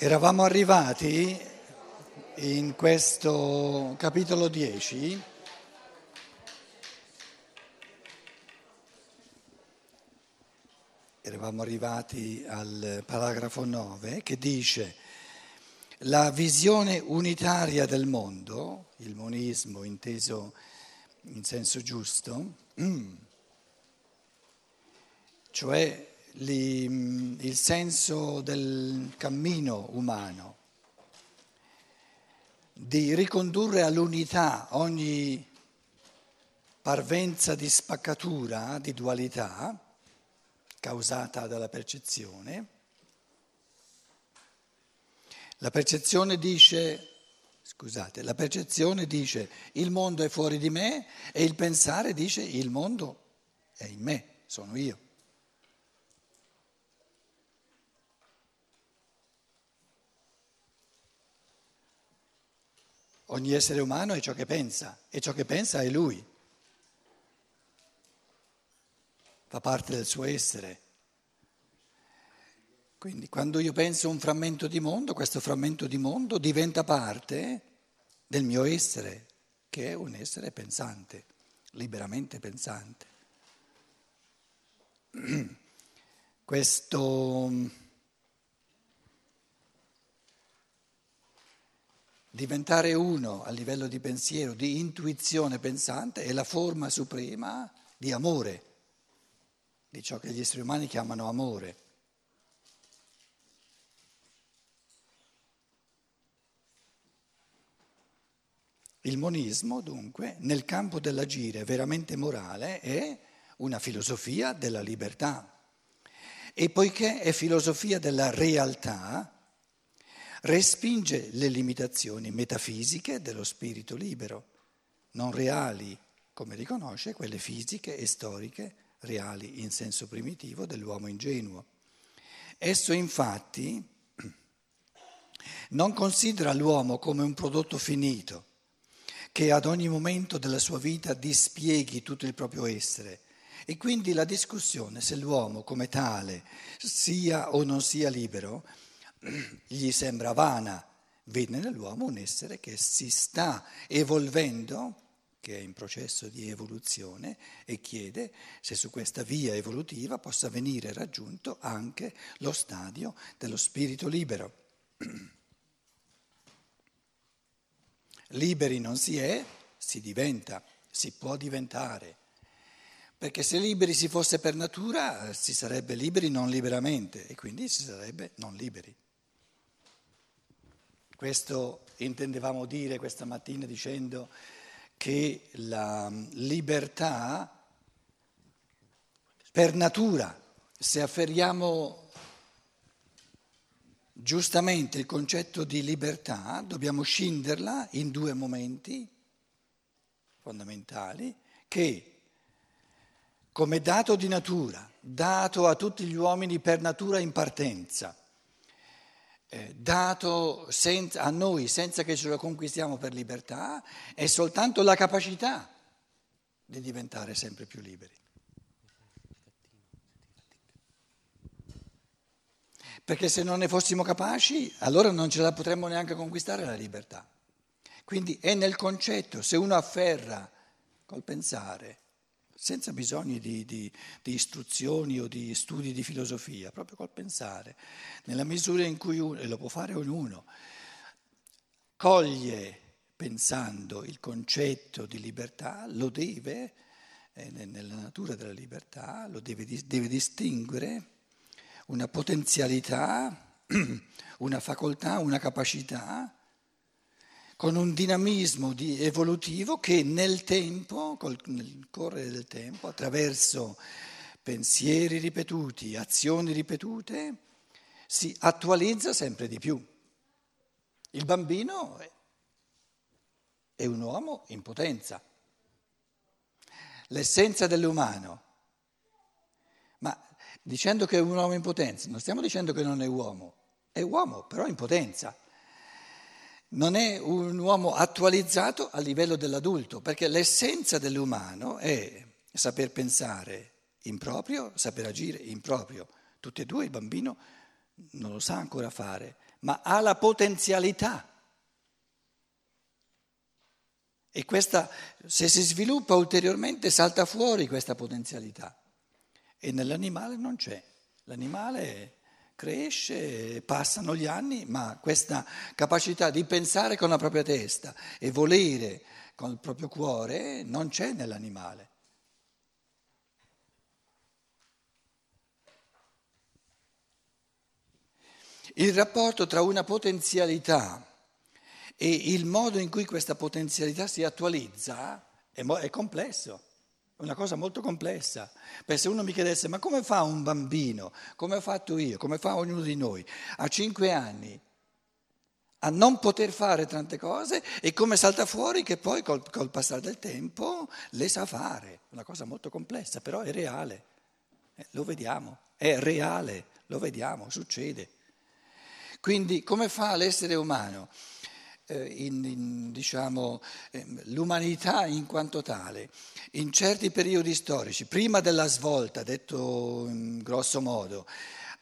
Eravamo arrivati in questo capitolo 10 al paragrafo 9 che dice: la visione unitaria del mondo, il monismo inteso in senso giusto, cioè il senso del cammino umano, di ricondurre all'unità ogni parvenza di spaccatura, di dualità causata dalla percezione. La percezione dice il mondo è fuori di me, e il pensare dice il mondo è in me, sono io. Ogni essere umano è ciò che pensa, e ciò che pensa è lui. Fa parte del suo essere. Quindi quando io penso un frammento di mondo, questo frammento di mondo diventa parte del mio essere, che è un essere pensante, liberamente pensante. Questo diventare uno a livello di pensiero, di intuizione pensante, è la forma suprema di amore, di ciò che gli esseri umani chiamano amore. Il monismo, dunque, nel campo dell'agire veramente morale, è una filosofia della libertà. E poiché è filosofia della realtà, respinge le limitazioni metafisiche dello spirito libero, non reali, come riconosce, quelle fisiche e storiche, reali in senso primitivo dell'uomo ingenuo. Esso infatti non considera l'uomo come un prodotto finito, che ad ogni momento della sua vita dispieghi tutto il proprio essere, e quindi la discussione se l'uomo come tale sia o non sia libero gli sembra vana. Vede nell'uomo un essere che si sta evolvendo, che è in processo di evoluzione, e chiede se su questa via evolutiva possa venire raggiunto anche lo stadio dello spirito libero. Liberi non si è, si diventa, si può diventare, perché se liberi si fosse per natura si sarebbe liberi non liberamente, e quindi si sarebbe non liberi. Questo intendevamo dire questa mattina dicendo che la libertà per natura, se afferriamo giustamente il concetto di libertà, dobbiamo scinderla in due momenti fondamentali, che come dato di natura, dato a tutti gli uomini per natura in partenza, dato a noi senza che ce lo conquistiamo per libertà, è soltanto la capacità di diventare sempre più liberi. Perché se non ne fossimo capaci, allora non ce la potremmo neanche conquistare la libertà. Quindi è nel concetto, se uno afferra col pensare, senza bisogno di istruzioni o di studi di filosofia, proprio col pensare, nella misura in cui uno, e lo può fare ognuno, coglie pensando il concetto di libertà, lo deve, nella natura della libertà, lo deve distinguere una potenzialità, una facoltà, una capacità, con un dinamismo evolutivo che nel tempo, nel correre del tempo, attraverso pensieri ripetuti, azioni ripetute, si attualizza sempre di più. Il bambino è un uomo in potenza, l'essenza dell'umano. Ma dicendo che è un uomo in potenza, non stiamo dicendo che non è uomo però in potenza. Non è un uomo attualizzato a livello dell'adulto, perché l'essenza dell'umano è saper pensare in proprio, saper agire in proprio. Tutte e due il bambino non lo sa ancora fare, ma ha la potenzialità. E questa, se si sviluppa ulteriormente, salta fuori questa potenzialità. E nell'animale non c'è. L'animale cresce, passano gli anni, ma questa capacità di pensare con la propria testa e volere con il proprio cuore non c'è nell'animale. Il rapporto tra una potenzialità e il modo in cui questa potenzialità si attualizza è complesso, è una cosa molto complessa. Perché se uno mi chiedesse, ma come fa un bambino, come ho fatto io, come fa ognuno di noi a 5 anni a non poter fare tante cose e come salta fuori che poi col passare del tempo le sa fare, una cosa molto complessa, però è reale, lo vediamo, è reale, lo vediamo, succede. Quindi come fa l'essere umano? L'umanità in quanto tale, in certi periodi storici, prima della svolta, detto in grosso modo,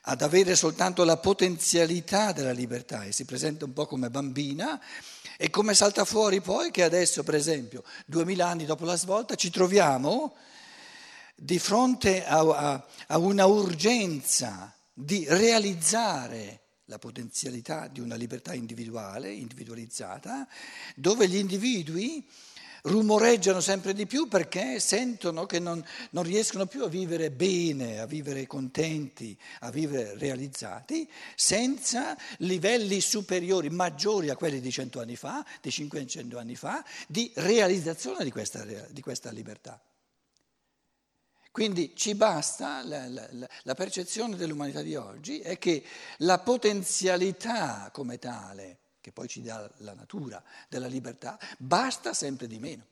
ad avere soltanto la potenzialità della libertà e si presenta un po' come bambina, e come salta fuori poi che adesso, per esempio, 2000 anni dopo la svolta, ci troviamo di fronte a una urgenza di realizzare la potenzialità di una libertà individuale, individualizzata, dove gli individui rumoreggiano sempre di più perché sentono che non riescono più a vivere bene, a vivere contenti, a vivere realizzati, senza livelli superiori, maggiori a quelli di 100 anni fa, di 500 anni fa, di realizzazione di questa libertà. Quindi ci basta, la percezione dell'umanità di oggi è che la potenzialità come tale, che poi ci dà la natura della libertà, basta sempre di meno.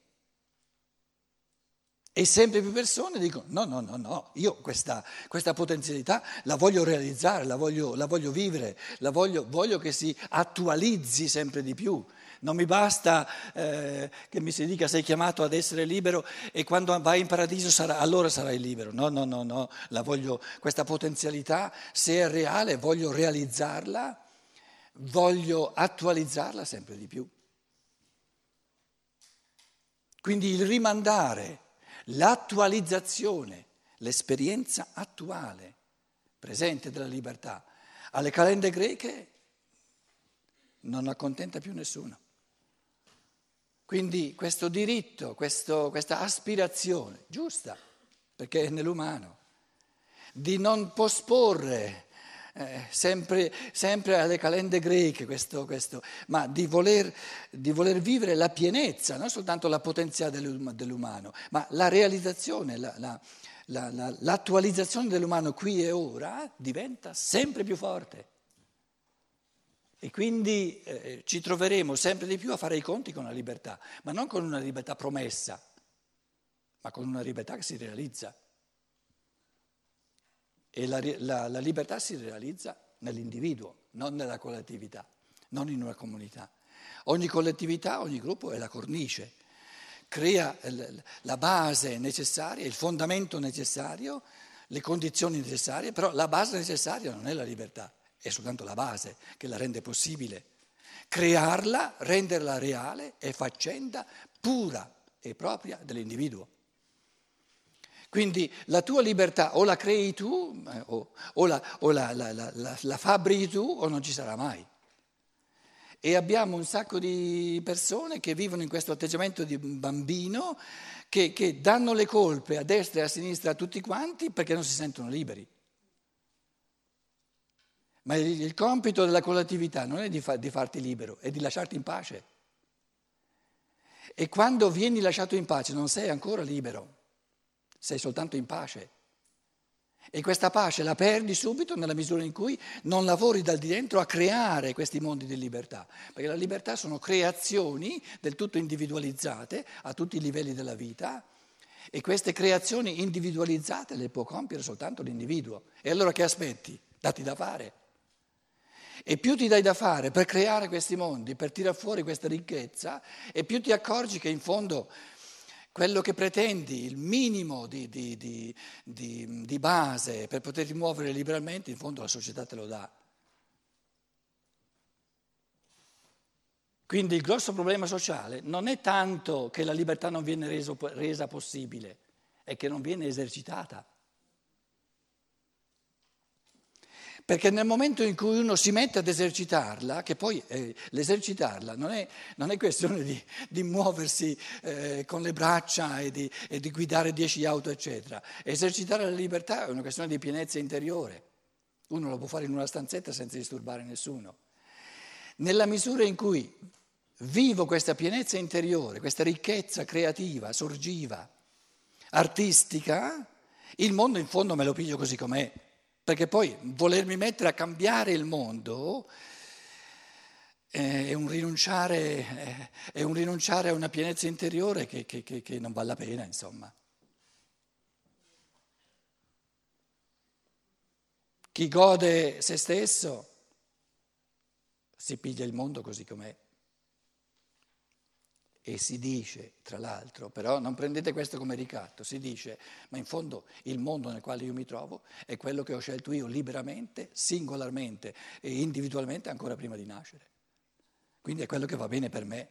E sempre più persone dicono no, io questa potenzialità la voglio realizzare, la voglio vivere, voglio che si attualizzi sempre di più. Non mi basta che mi si dica sei chiamato ad essere libero e quando vai in paradiso allora sarai libero. No, questa potenzialità, se è reale, voglio realizzarla, voglio attualizzarla sempre di più. Quindi il rimandare l'attualizzazione, l'esperienza attuale, presente della libertà, alle calende greche non accontenta più nessuno. Quindi questo diritto, questa aspirazione, giusta, perché è nell'umano, di non posporre sempre alle calende greche questo, ma di voler vivere la pienezza, non soltanto la potenza dell'umano, ma la realizzazione, l'attualizzazione dell'umano qui e ora diventa sempre più forte. E quindi ci troveremo sempre di più a fare i conti con la libertà, ma non con una libertà promessa, ma con una libertà che si realizza. E la libertà si realizza nell'individuo, non nella collettività, non in una comunità. Ogni collettività, ogni gruppo è la cornice, crea la base necessaria, il fondamento necessario, le condizioni necessarie, però la base necessaria non è la libertà. È soltanto la base che la rende possibile. Crearla, renderla reale è faccenda pura e propria dell'individuo. Quindi la tua libertà o la crei tu o la fabbri tu o non ci sarà mai. E abbiamo un sacco di persone che vivono in questo atteggiamento di bambino che danno le colpe a destra e a sinistra a tutti quanti perché non si sentono liberi. Ma il compito della collettività non è di farti libero, è di lasciarti in pace. E quando vieni lasciato in pace non sei ancora libero, sei soltanto in pace. E questa pace la perdi subito nella misura in cui non lavori dal di dentro a creare questi mondi di libertà. Perché la libertà sono creazioni del tutto individualizzate a tutti i livelli della vita. E queste creazioni individualizzate le può compiere soltanto l'individuo. E allora che aspetti? Dati da fare. E più ti dai da fare per creare questi mondi, per tirar fuori questa ricchezza, e più ti accorgi che in fondo quello che pretendi, il minimo di base per poterti muovere liberamente, in fondo la società te lo dà. Quindi il grosso problema sociale non è tanto che la libertà non viene resa possibile, è che non viene esercitata. Perché nel momento in cui uno si mette ad esercitarla, che poi l'esercitarla non è questione di muoversi con le braccia e di guidare 10 auto, eccetera. Esercitare la libertà è una questione di pienezza interiore. Uno lo può fare in una stanzetta senza disturbare nessuno. Nella misura in cui vivo questa pienezza interiore, questa ricchezza creativa, sorgiva, artistica, il mondo in fondo me lo piglio così com'è. Perché poi volermi mettere a cambiare il mondo è un rinunciare a una pienezza interiore che non vale la pena, insomma. Chi gode se stesso si piglia il mondo così com'è. E si dice, tra l'altro, però non prendete questo come ricatto, si dice, ma in fondo il mondo nel quale io mi trovo è quello che ho scelto io liberamente, singolarmente e individualmente ancora prima di nascere. Quindi è quello che va bene per me.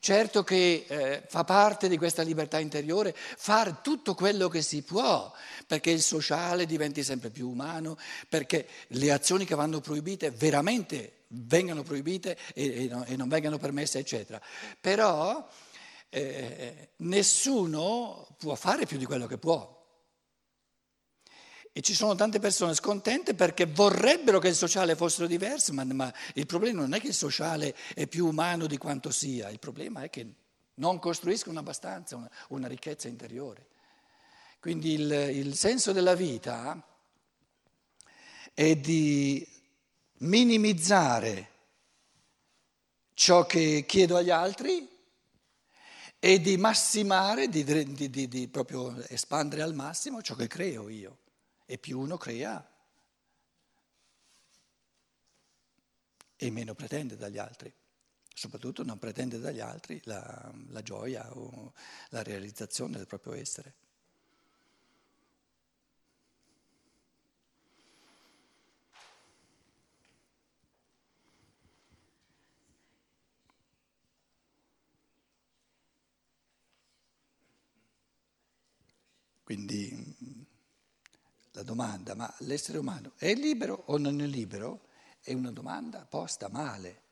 Certo che fa parte di questa libertà interiore fare tutto quello che si può, perché il sociale diventi sempre più umano, perché le azioni che vanno proibite veramente vengano proibite e non vengano permesse, eccetera. Però nessuno può fare più di quello che può. E ci sono tante persone scontente perché vorrebbero che il sociale fosse diverso, ma il problema non è che il sociale è più umano di quanto sia, il problema è che non costruiscono abbastanza una ricchezza interiore. Quindi il senso della vita è di minimizzare ciò che chiedo agli altri e di massimare, di proprio espandere al massimo ciò che creo io. E più uno crea e meno pretende dagli altri, soprattutto non pretende dagli altri la gioia o la realizzazione del proprio essere. Quindi la domanda, ma l'essere umano è libero o non è libero? È una domanda posta male.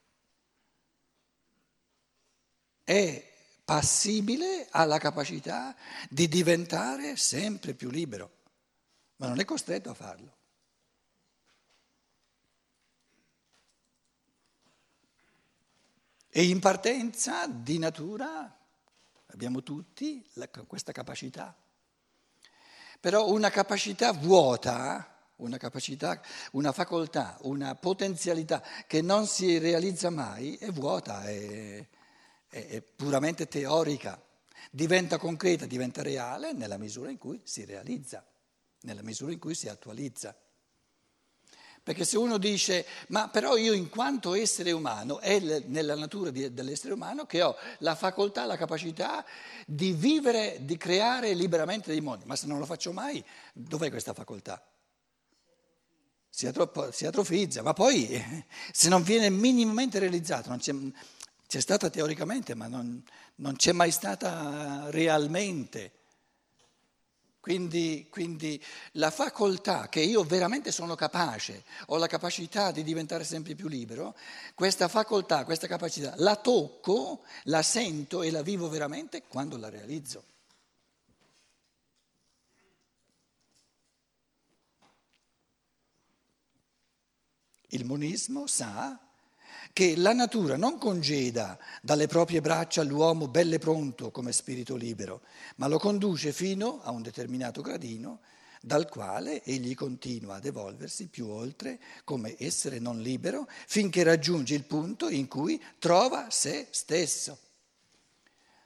È passibile alla capacità di diventare sempre più libero, ma non è costretto a farlo. E in partenza di natura abbiamo tutti questa capacità. Però una capacità vuota, una facoltà, una potenzialità che non si realizza mai è vuota, è puramente teorica. Diventa concreta, diventa reale nella misura in cui si realizza, nella misura in cui si attualizza. Perché se uno dice, ma però io in quanto essere umano, è nella natura dell'essere umano che ho la facoltà, la capacità di vivere, di creare liberamente dei mondi, ma se non lo faccio mai, dov'è questa facoltà? Si atrofizza, ma poi se non viene minimamente realizzato, c'è stata teoricamente, ma non c'è mai stata realmente. Quindi la facoltà che io veramente sono capace, ho la capacità di diventare sempre più libero, questa facoltà, questa capacità la tocco, la sento e la vivo veramente quando la realizzo. Il monismo sa che la natura non congeda dalle proprie braccia l'uomo belle pronto come spirito libero, ma lo conduce fino a un determinato gradino dal quale egli continua ad evolversi più oltre come essere non libero finché raggiunge il punto in cui trova se stesso.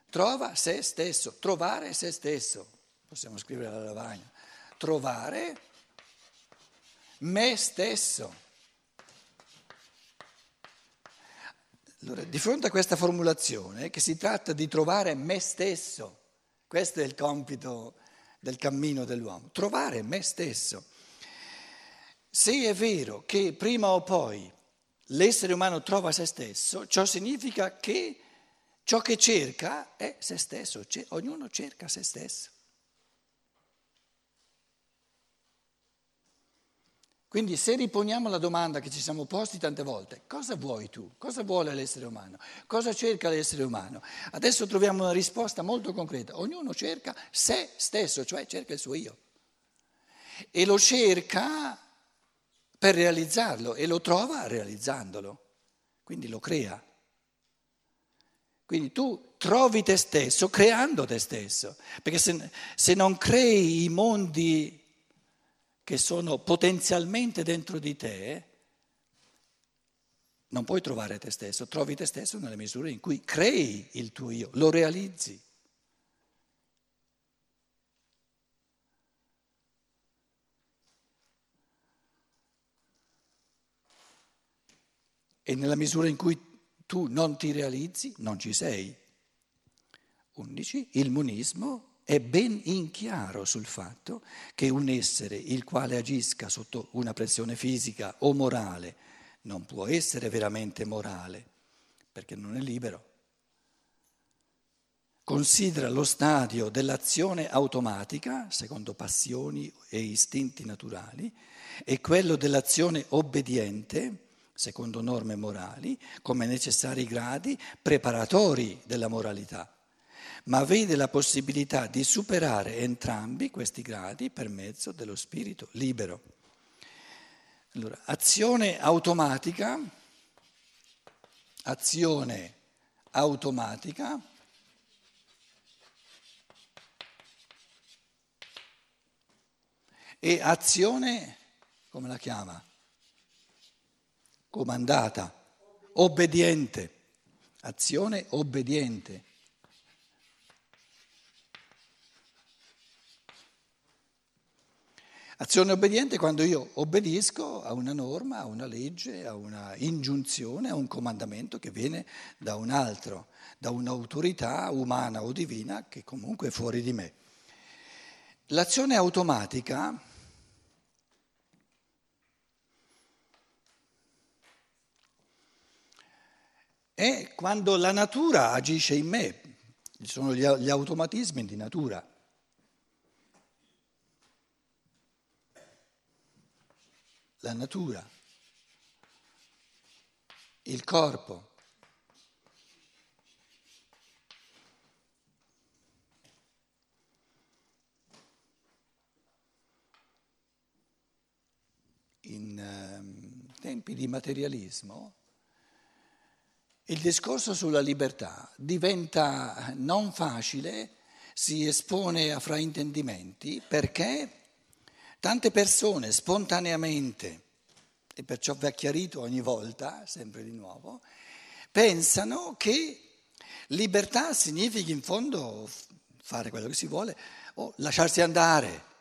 Trova se stesso, trovare se stesso, possiamo scrivere alla lavagna, trovare me stesso. Allora, di fronte a questa formulazione, che si tratta di trovare me stesso, questo è il compito del cammino dell'uomo, trovare me stesso. Se è vero che prima o poi l'essere umano trova se stesso, ciò significa che ciò che cerca è se stesso, ognuno cerca se stesso. Quindi se riponiamo la domanda che ci siamo posti tante volte, cosa vuoi tu? Cosa vuole l'essere umano? Cosa cerca l'essere umano? Adesso troviamo una risposta molto concreta. Ognuno cerca se stesso, cioè cerca il suo io. E lo cerca per realizzarlo e lo trova realizzandolo. Quindi lo crea. Quindi tu trovi te stesso creando te stesso. Perché se non crei i mondi che sono potenzialmente dentro di te, non puoi trovare te stesso, trovi te stesso nella misura in cui crei il tuo io, lo realizzi. E nella misura in cui tu non ti realizzi, non ci sei. 11. Il monismo è ben in chiaro sul fatto che un essere il quale agisca sotto una pressione fisica o morale non può essere veramente morale, perché non è libero. Considera lo stadio dell'azione automatica, secondo passioni e istinti naturali, e quello dell'azione obbediente, secondo norme morali, come necessari gradi preparatori della moralità. Ma vede la possibilità di superare entrambi questi gradi per mezzo dello spirito libero. Allora, azione automatica, e azione, come la chiama? Comandata, obbediente, azione obbediente. Azione obbediente quando io obbedisco a una norma, a una legge, a una ingiunzione, a un comandamento che viene da un altro, da un'autorità umana o divina che comunque è fuori di me. L'azione automatica è quando la natura agisce in me, ci sono gli automatismi di natura. La natura, il corpo, in tempi di materialismo, il discorso sulla libertà diventa non facile, si espone a fraintendimenti perché tante persone spontaneamente, e perciò va chiarito ogni volta, sempre di nuovo, pensano che libertà significhi in fondo fare quello che si vuole o lasciarsi andare.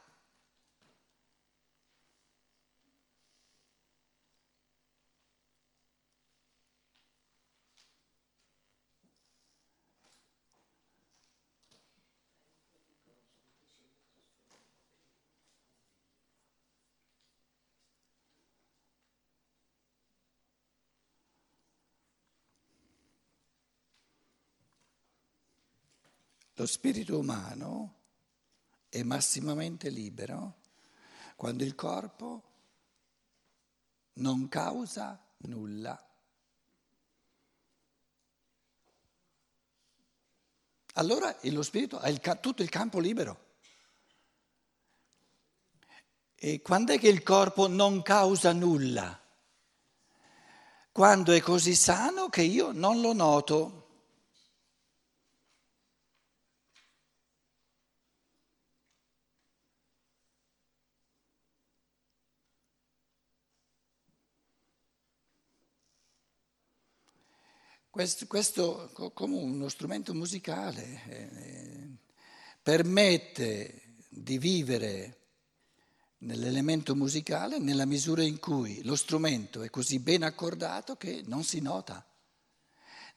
Lo spirito umano è massimamente libero quando il corpo non causa nulla. Allora lo spirito ha tutto il campo libero. E quando è che il corpo non causa nulla? Quando è così sano che io non lo noto. Questo come uno strumento musicale permette di vivere nell'elemento musicale nella misura in cui lo strumento è così ben accordato che non si nota.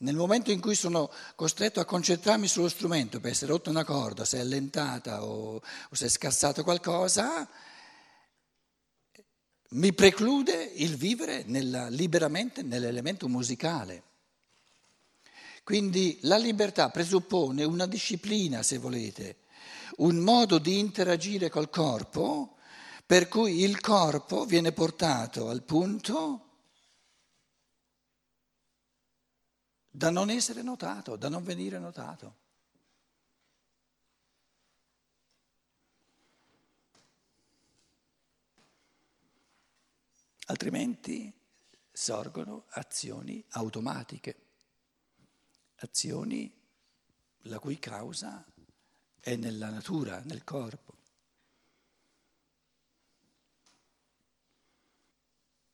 Nel momento in cui sono costretto a concentrarmi sullo strumento per essere rotta una corda, se è allentata o se è scassato qualcosa, mi preclude il vivere liberamente nell'elemento musicale. Quindi la libertà presuppone una disciplina, se volete, un modo di interagire col corpo, per cui il corpo viene portato al punto da non essere notato, da non venire notato. Altrimenti sorgono azioni automatiche, azioni la cui causa è nella natura, nel corpo.